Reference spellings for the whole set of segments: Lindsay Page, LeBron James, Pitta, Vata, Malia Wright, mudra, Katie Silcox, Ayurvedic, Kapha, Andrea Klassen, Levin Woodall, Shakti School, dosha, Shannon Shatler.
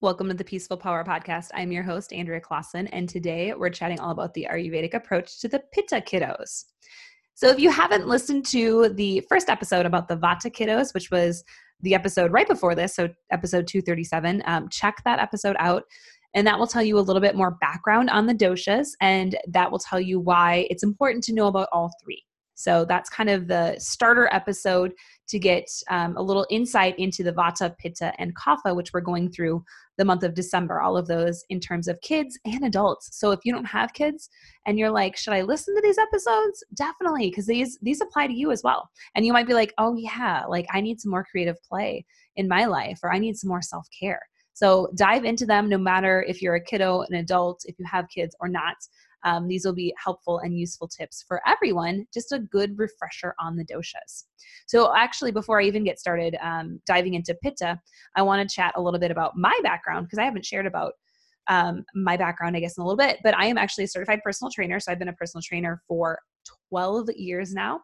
Welcome to the Peaceful Power Podcast. I'm your host, Andrea Klassen, and today we're chatting all about the Ayurvedic approach to the Pitta kiddos. So if you haven't listened to the first episode about the Vata kiddos, which was the episode right before this, so episode 237, check that episode out. And that will tell you a little bit more background on the doshas, and that will tell you why it's important to know about all three. So that's kind of the starter episode to get a little insight into the Vata, Pitta, and Kapha, which we're going through the month of December, all of those in terms of kids and adults. So if you don't have kids and you're like, should I listen to these episodes? Definitely, because these apply to you as well. And you might be like, oh yeah, like I need some more creative play in my life, or I need some more self-care. So dive into them no matter if you're a kiddo, an adult, if you have kids or not. These will be helpful and useful tips for everyone, just a good refresher on the doshas. So actually, before I even get started diving into Pitta, I want to chat a little bit about my background, because I haven't shared about my background, I guess, in a little bit, but I am actually a certified personal trainer. So I've been a personal trainer for 12 years now.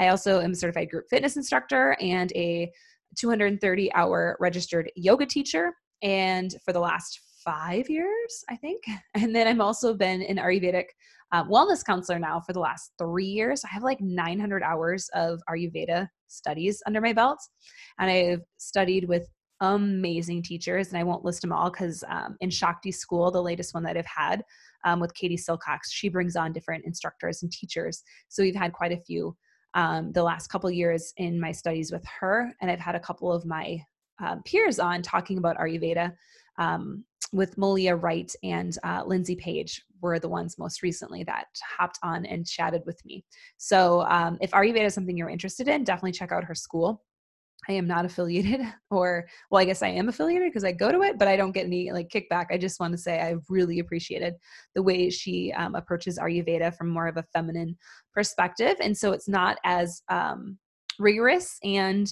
I also am a certified group fitness instructor and a 230-hour registered yoga teacher. And for the last 5 years, I think. And then I've also been an Ayurvedic wellness counselor now for the last 3 years. I have like 900 hours of Ayurveda studies under my belt. And I've studied with amazing teachers, and I won't list them all because in Shakti School, the latest one that I've had with Katie Silcox, she brings on different instructors and teachers. So we've had quite a few the last couple years in my studies with her. And I've had a couple of my peers on talking about Ayurveda with Malia Wright and Lindsay Page were the ones most recently that hopped on and chatted with me. So if Ayurveda is something you're interested in, definitely check out her school. I am not affiliated, or well, I guess I am affiliated because I go to it, but I don't get any like kickback. I just want to say I really appreciated the way she approaches Ayurveda from more of a feminine perspective. And so it's not as rigorous and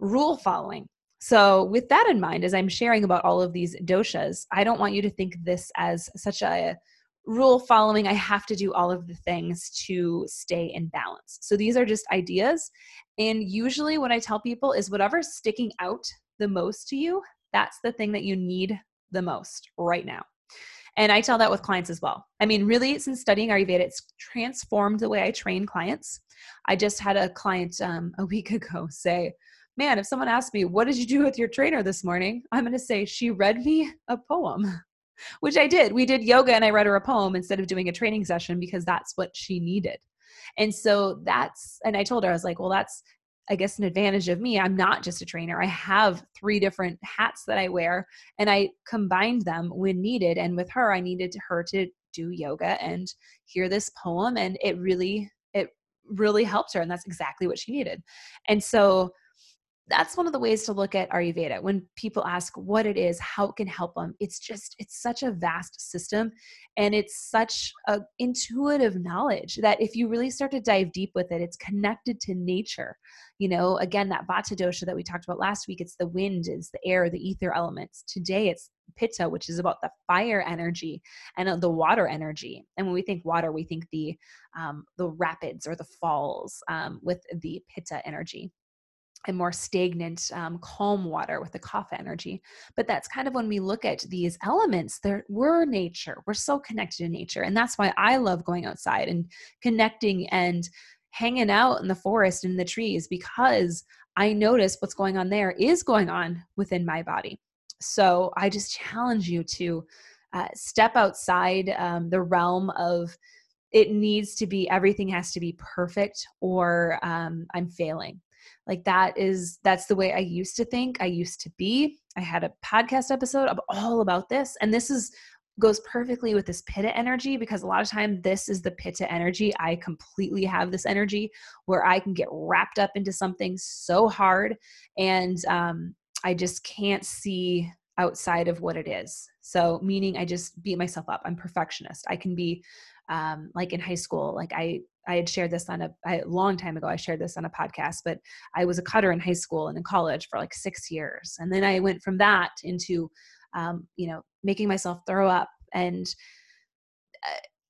rule following. So with that in mind, as I'm sharing about all of these doshas, I don't want you to think this as such a rule following, I have to do all of the things to stay in balance. So these are just ideas. And usually what I tell people is whatever's sticking out the most to you, that's the thing that you need the most right now. And I tell that with clients as well. I mean, really, since studying Ayurveda, it's transformed the way I train clients. I just had a client a week ago say, man, if someone asked me, what did you do with your trainer this morning? I'm going to say she read me a poem, which I did. We did yoga and I read her a poem instead of doing a training session because that's what she needed. And so and I told her, I was like, well, that's, I guess, an advantage of me. I'm not just a trainer. I have 3 different hats that I wear, and I combined them when needed. And with her, I needed her to do yoga and hear this poem. And it really helped her. And that's exactly what she needed. And so that's one of the ways to look at Ayurveda. When people ask what it is, how it can help them, it's such a vast system, and it's such a intuitive knowledge that if you really start to dive deep with it, it's connected to nature. You know, again, that Vata dosha that we talked about last week, it's the wind, it's the air, the ether elements. Today, it's Pitta, which is about the fire energy and the water energy. And when we think water, we think the rapids or the falls with the Pitta energy, and more stagnant, calm water with the Kapha energy. But that's kind of when we look at these elements, we're nature. We're so connected to nature. And that's why I love going outside and connecting and hanging out in the forest and the trees, because I notice what's going on there is going on within my body. So I just challenge you to step outside the realm of it needs to be, everything has to be perfect or I'm failing. Like that's the way I used to think. I used to be. I had a podcast episode all about this. And this goes perfectly with this Pitta energy, because a lot of time this is the Pitta energy. I completely have this energy where I can get wrapped up into something so hard, and I just can't see outside of what it is. So meaning I just beat myself up. I'm perfectionist. I can be like in high school, like I had shared this a long time ago. I shared this on a podcast, but I was a cutter in high school and in college for like 6 years. And then I went from that into, making myself throw up and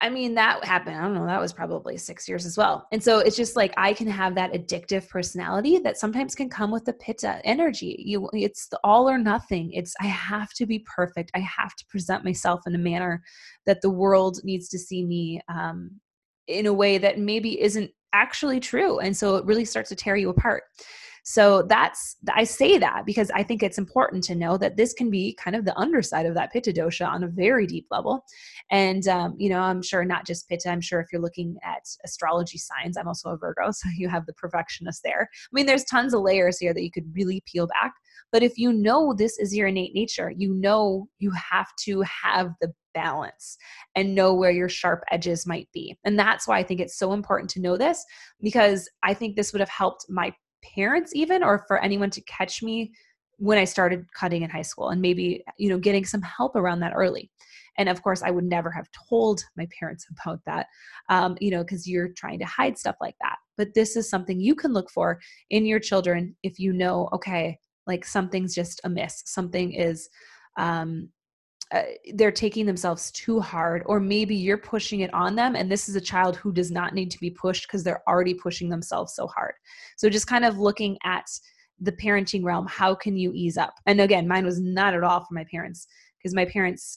I mean, that happened. I don't know. That was probably 6 years as well. And so it's just like, I can have that addictive personality that sometimes can come with the Pitta energy. It's the all or nothing. It's, I have to be perfect. I have to present myself in a manner that the world needs to see me, in a way that maybe isn't actually true. And so it really starts to tear you apart. So I say that because I think it's important to know that this can be kind of the underside of that Pitta dosha on a very deep level. And, I'm sure not just Pitta, I'm sure if you're looking at astrology signs, I'm also a Virgo, so you have the perfectionist there. I mean, there's tons of layers here that you could really peel back. But if you know this is your innate nature, you know you have to have the balance and know where your sharp edges might be. And that's why I think it's so important to know this, because I think this would have helped my parents even, or for anyone to catch me when I started cutting in high school, and maybe, getting some help around that early. And of course I would never have told my parents about that, cause you're trying to hide stuff like that. But this is something you can look for in your children. If you know, okay, like something's just amiss, something is, they're taking themselves too hard, or maybe you're pushing it on them. And this is a child who does not need to be pushed because they're already pushing themselves so hard. So just kind of looking at the parenting realm, how can you ease up? And again, mine was not at all for my parents, because my parents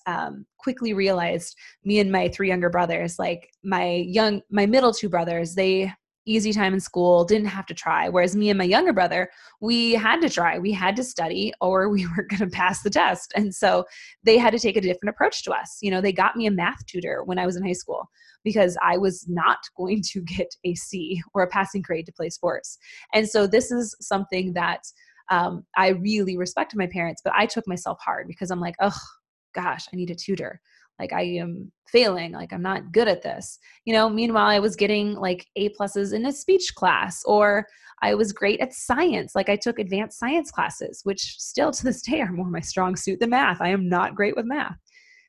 quickly realized, me and my three younger brothers, like my middle two brothers, they easy time in school, didn't have to try. Whereas me and my younger brother, we had to try, we had to study, or we weren't going to pass the test. And so they had to take a different approach to us. They got me a math tutor when I was in high school, because I was not going to get a C or a passing grade to play sports. And so this is something that I really respected my parents, but I took myself hard because I'm like, oh gosh, I need a tutor. Like I am failing, like I'm not good at this. Meanwhile, I was getting like A+ in a speech class, or I was great at science. Like I took advanced science classes, which still to this day are more my strong suit than math. I am not great with math.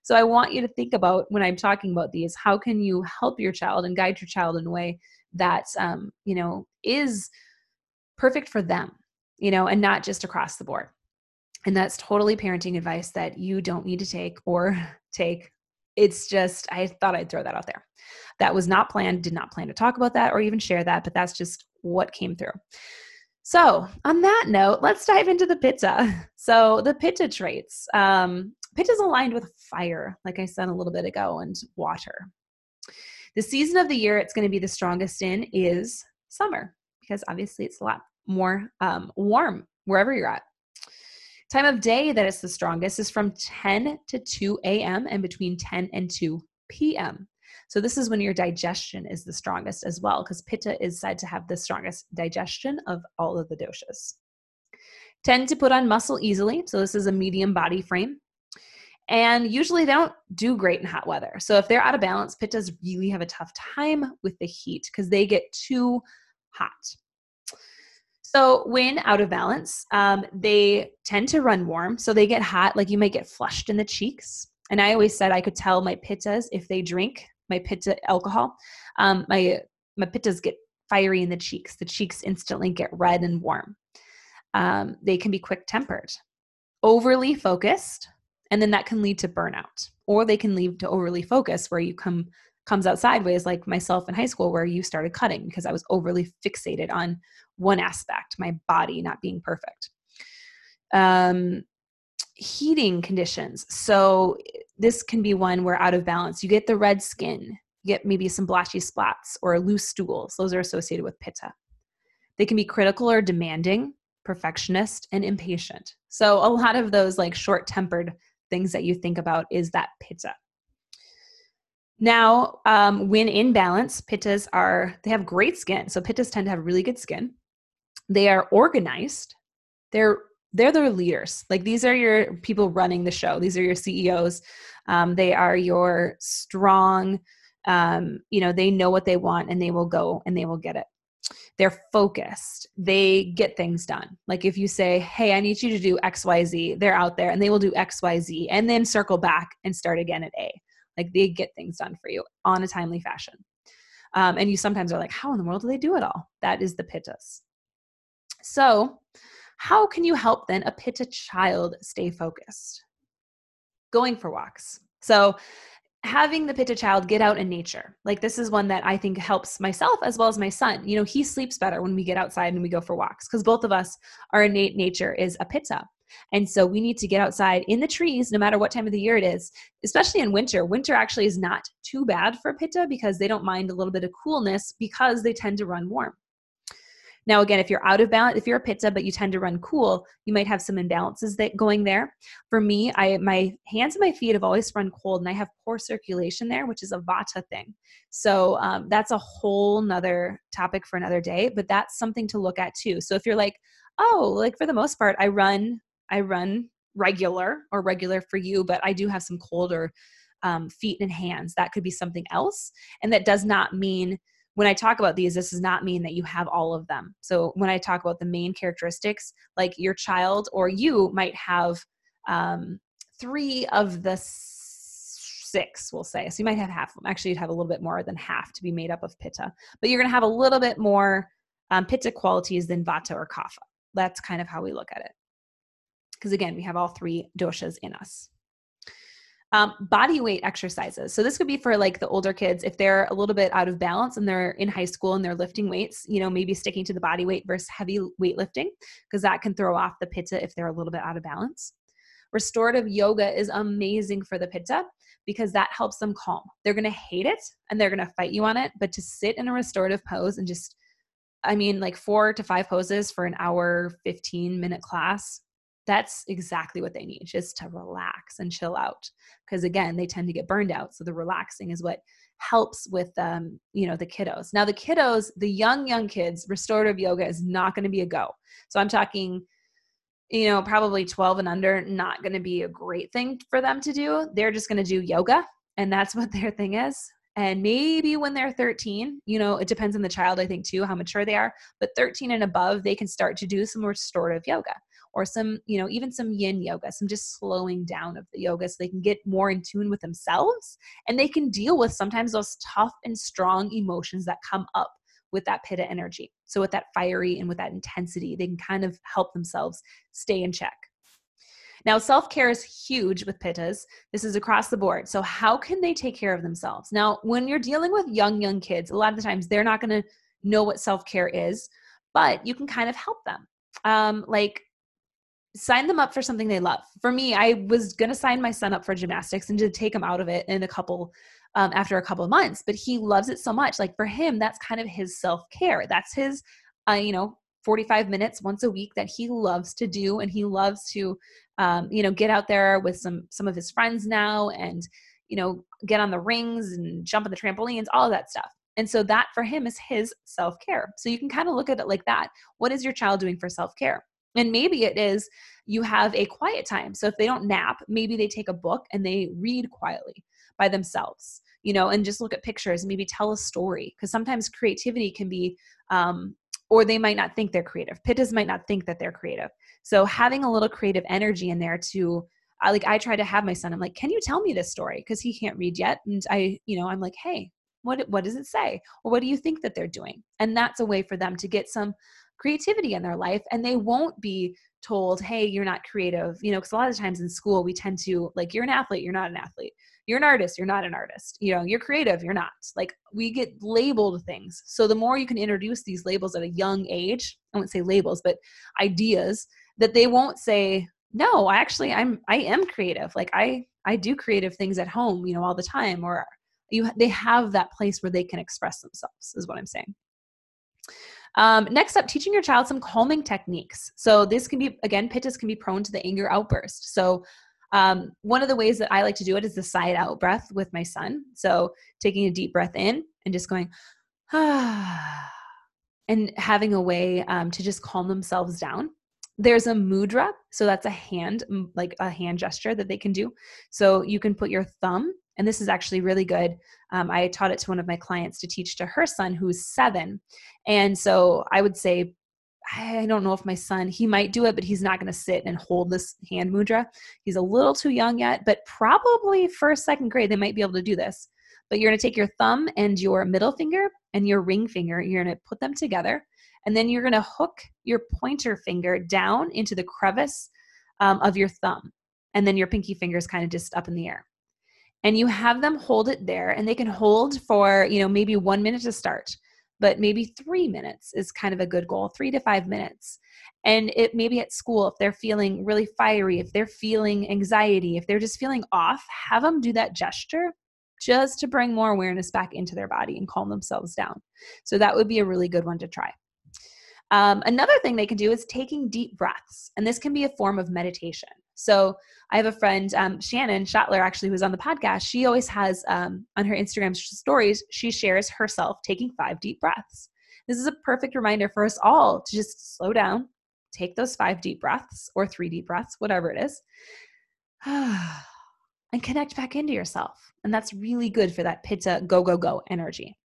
So I want you to think about, when I'm talking about these, how can you help your child and guide your child in a way that, is perfect for them, and not just across the board. And that's totally parenting advice that you don't need to take or take. It's just, I thought I'd throw that out there. That was not planned, did not plan to talk about that or even share that, but that's just what came through. So on that note, let's dive into the Pitta. So the Pitta traits, Pitta is aligned with fire, like I said a little bit ago, and water. The season of the year it's going to be the strongest in is summer, because obviously it's a lot more warm wherever you're at. Time of day that it's the strongest is from 10 to 2 a.m. and between 10 and 2 p.m. So this is when your digestion is the strongest as well, because Pitta is said to have the strongest digestion of all of the doshas. Tend to put on muscle easily. So this is a medium body frame. And usually they don't do great in hot weather. So if they're out of balance, Pittas really have a tough time with the heat because they get too hot. So when out of balance, they tend to run warm. So they get hot, like you might get flushed in the cheeks. And I always said I could tell my Pittas if they drink my Pitta alcohol. My Pittas get fiery in the cheeks. The cheeks instantly get red and warm. They can be quick-tempered, overly focused, and then that can lead to burnout. Or they can lead to overly focused, where you comes out sideways, like myself in high school, where you started cutting because I was overly fixated on one aspect, my body not being perfect. Heating conditions. So this can be one where out of balance, you get the red skin, you get maybe some blotchy spots or loose stools. Those are associated with Pitta. They can be critical or demanding, perfectionist, and impatient. So a lot of those like short-tempered things that you think about is that Pitta. Now, when in balance, Pittas they have great skin. So Pittas tend to have really good skin. They are organized. They're their leaders. Like these are your people running the show. These are your CEOs. They are your strong, they know what they want and they will go and they will get it. They're focused. They get things done. Like if you say, hey, I need you to do X, Y, Z, they're out there and they will do X, Y, Z, and then circle back and start again at A. Like they get things done for you on a timely fashion. And you sometimes are like, how in the world do they do it all? That is the Pittas. So how can you help then a Pitta child stay focused? Going for walks. So having the Pitta child get out in nature. Like, this is one that I think helps myself as well as my son. You know, he sleeps better when we get outside and we go for walks, because both of us, our innate nature is a Pitta. And so we need to get outside in the trees, no matter what time of the year it is, especially in winter. Winter actually is not too bad for Pitta because they don't mind a little bit of coolness because they tend to run warm. Now, again, if you're out of balance, if you're a Pitta, but you tend to run cool, you might have some imbalances that going there. For me, my hands and my feet have always run cold, and I have poor circulation there, which is a Vata thing. So that's a whole nother topic for another day, but that's something to look at too. So if you're like, oh, like for the most part, I run regular or regular for you, but I do have some colder feet and hands, that could be something else. And that does not mean, when I talk about these, this does not mean that you have all of them. So when I talk about the main characteristics, like your child or you might have 3 of the 6, we'll say. So you might have half of them. Actually, you'd have a little bit more than half to be made up of Pitta. But you're going to have a little bit more Pitta qualities than Vata or Kapha. That's kind of how we look at it. Because again, we have all 3 doshas in us. Body weight exercises. So this could be for like the older kids, if they're a little bit out of balance and they're in high school and they're lifting weights, you know, maybe sticking to the body weight versus heavy weightlifting, because that can throw off the Pitta if they're a little bit out of balance. Restorative yoga is amazing for the Pitta because that helps them calm. They're going to hate it and they're going to fight you on it, but to sit in a restorative pose and just, I mean, like 4 to 5 poses for an hour, 15-minute class, that's exactly what they need, just to relax and chill out. Because again, they tend to get burned out. So the relaxing is what helps with, the kiddos. Now the kiddos, the young kids, restorative yoga is not going to be a go. So I'm talking, probably 12 and under, not going to be a great thing for them to do. They're just going to do yoga, and that's what their thing is. And maybe when they're 13, it depends on the child, I think too, how mature they are, but 13 and above, they can start to do some restorative yoga or some, even some yin yoga, some just slowing down of the yoga so they can get more in tune with themselves. And they can deal with sometimes those tough and strong emotions that come up with that Pitta energy. So with that fiery and with that intensity, they can kind of help themselves stay in check. Now, self-care is huge with Pittas. This is across the board. So how can they take care of themselves? Now, when you're dealing with young kids, a lot of the times they're not going to know what self-care is, but you can kind of help them. Like sign them up for something they love. For me, I was going to sign my son up for gymnastics and to take him out of it after a couple of months, but he loves it so much. Like for him, that's kind of his self-care. That's his, 45 minutes once a week that he loves to do. And he loves to, get out there with some of his friends now and, get on the rings and jump on the trampolines, all of that stuff. And so that for him is his self-care. So you can kind of look at it like that. What is your child doing for self-care? And maybe it is you have a quiet time. So if they don't nap, maybe they take a book and they read quietly by themselves, and just look at pictures and maybe tell a story. Because sometimes creativity can be, or they might not think they're creative. Pittas might not think that they're creative. So having a little creative energy in there I try to have my son, I'm like, can you tell me this story? Because he can't read yet. And I'm like, hey, what does it say? Or what do you think that they're doing? And that's a way for them to get some creativity in their life. And they won't be told, hey, you're not creative. Because a lot of times in school, we tend to like, you're an athlete, you're not an athlete. You're an artist, you're not an artist. You're creative, you're not. Like we get labeled things. So the more you can introduce these labels at a young age, I wouldn't say labels, but ideas that they won't say, no, I am creative. Like I do creative things at home, all the time, or they have that place where they can express themselves is what I'm saying. Next up, teaching your child some calming techniques. So this can be, again, Pittas can be prone to the anger outburst. So one of the ways that I like to do it is the side out breath with my son. So taking a deep breath in and just going, ah, and having a way to just calm themselves down. There's a mudra. So that's a hand, like a hand gesture that they can do. So you can put your thumb, and this is actually really good. I taught it to one of my clients to teach to her son who's 7. And so I would say, I don't know if my son, he might do it, but he's not going to sit and hold this hand mudra. He's a little too young yet, but probably 1st, 2nd grade, they might be able to do this. But you're going to take your thumb and your middle finger and your ring finger, you're going to put them together, and then you're going to hook your pointer finger down into the crevice of your thumb. And then your pinky finger is kind of just up in the air. and you have them hold it there, and they can hold for, you know, maybe 1 minute to start, but maybe 3 minutes is kind of a good goal, 3 to 5 minutes. And it maybe at school, if they're feeling really fiery, if they're feeling anxiety, if they're just feeling off, have them do that gesture just to bring more awareness back into their body and calm themselves down. So that would be a really good one to try. Another thing they can do is taking deep breaths, and this can be a form of meditation. So I have a friend, Shannon Shatler, actually, who's on the podcast. She always has, on her Instagram stories, she shares herself taking 5 deep breaths. This is a perfect reminder for us all to just slow down, take those 5 deep breaths or 3 deep breaths, whatever it is, and connect back into yourself. And that's really good for that Pitta go, go, go energy.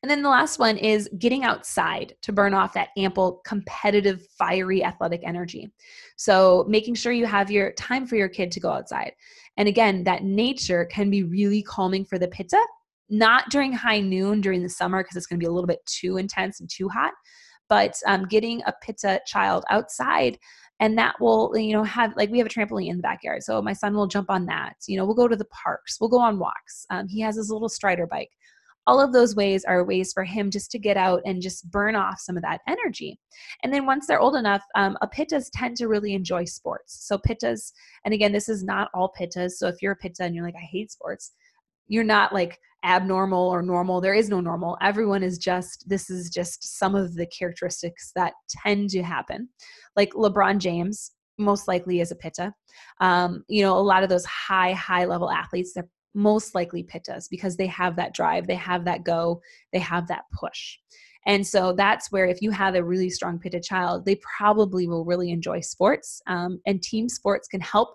And then the last one is getting outside to burn off that ample, competitive, fiery, athletic energy. So making sure you have your time for your kid to go outside. And again, that nature can be really calming for the Pitta, not during high noon during the summer, because it's going to be a little bit too intense and too hot, but getting a Pitta child outside. And that will, you know, have, like, we have a trampoline in the backyard. So my son will jump on that. You know, we'll go to the parks, we'll go on walks. He has his little Strider bike. All of those ways are ways for him just to get out and just burn off some of that energy. And then once they're old enough, Pittas tend to really enjoy sports. So Pittas, and again, this is not all Pittas. So if you're a Pitta and you're like, I hate sports, you're not like abnormal or normal. There is no normal. Everyone is just, this is just some of the characteristics that tend to happen. Like LeBron James most likely is a Pitta. You know, a lot of those high level athletes, they're most likely Pittas because they have that drive, they have that go, they have that push. And so that's where if you have a really strong Pitta child, they probably will really enjoy sports. And team sports can help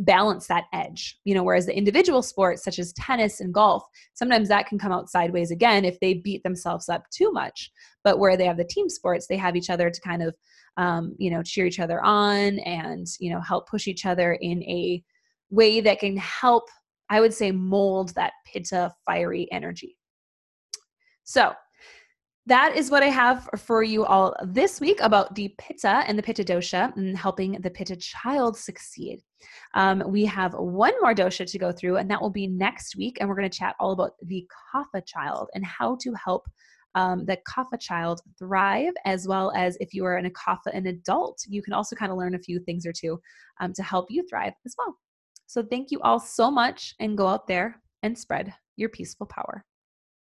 balance that edge, you know, whereas the individual sports such as tennis and golf, sometimes that can come out sideways again if they beat themselves up too much. But where they have the team sports, they have each other to kind of, you know, cheer each other on and, you know, help push each other in a way that can help, I would say, mold that Pitta fiery energy. So that is what I have for you all this week about the Pitta and the Pitta dosha and helping the Pitta child succeed. We have one more dosha to go through, and that will be next week. And we're going to chat all about the Kapha child and how to help the Kapha child thrive, as well as if you are in a Kapha, an adult, you can also kind of learn a few things or two to help you thrive as well. So thank you all so much, and go out there and spread your peaceful power.